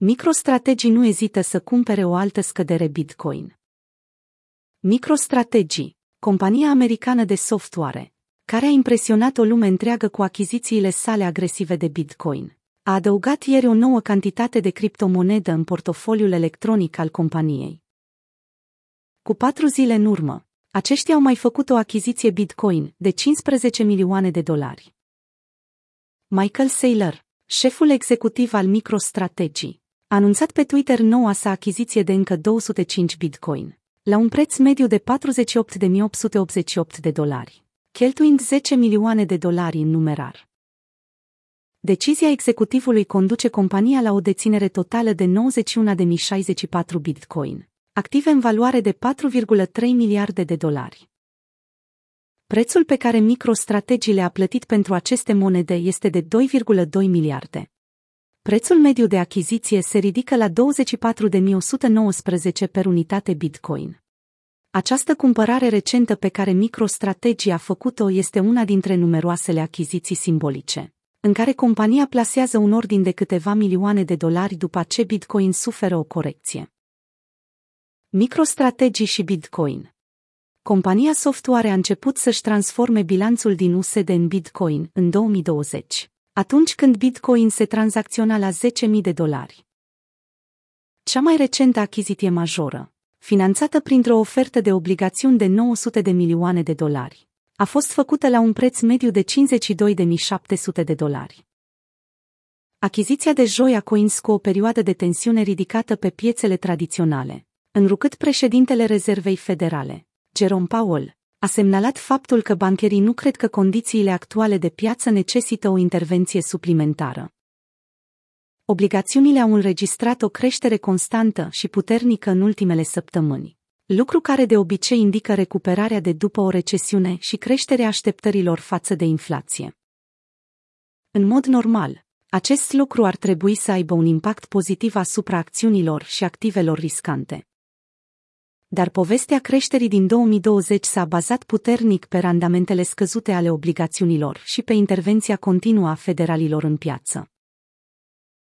MicroStrategy nu ezită să cumpere o altă scădere Bitcoin. MicroStrategy, compania americană de software, care a impresionat o lume întreagă cu achizițiile sale agresive de Bitcoin, a adăugat ieri o nouă cantitate de criptomonedă în portofoliul electronic al companiei. Cu 4 zile în urmă, aceștia au mai făcut o achiziție Bitcoin de $15 milioane. Michael Saylor, șeful executiv al MicroStrategy, a anunțat pe Twitter noua sa achiziție de încă 205 Bitcoin, la un preț mediu de $48.888, cheltuind $10 milioane în numerar. Decizia executivului conduce compania la o deținere totală de 91.064 Bitcoin, active în valoare de $4,3 miliarde. Prețul pe care MicroStrategy le-a plătit pentru aceste monede este de 2,2 miliarde. Prețul mediu de achiziție se ridică la 24.119 per unitate Bitcoin. Această cumpărare recentă pe care MicroStrategy a făcut-o este una dintre numeroasele achiziții simbolice, în care compania plasează un ordin de câteva milioane de dolari după ce Bitcoin suferă o corecție. MicroStrategy și Bitcoin. Compania software a început să-și transforme bilanțul din USD în Bitcoin în 2020, atunci când Bitcoin se tranzacționa la $10.000. Cea mai recentă achiziție majoră, finanțată printr-o ofertă de obligațiuni de $900 de milioane, a fost făcută la un preț mediu de $52.700. Achiziția de joi a coins cu o perioadă de tensiune ridicată pe piețele tradiționale, înrucât președintele Rezervei Federale, Jerome Powell, a semnalat faptul că bancherii nu cred că condițiile actuale de piață necesită o intervenție suplimentară. Obligațiunile au înregistrat o creștere constantă și puternică în ultimele săptămâni, lucru care de obicei indică recuperarea de după o recesiune și creșterea așteptărilor față de inflație. În mod normal, acest lucru ar trebui să aibă un impact pozitiv asupra acțiunilor și activelor riscante. Dar povestea creșterii din 2020 s-a bazat puternic pe randamentele scăzute ale obligațiunilor și pe intervenția continuă a federalilor în piață.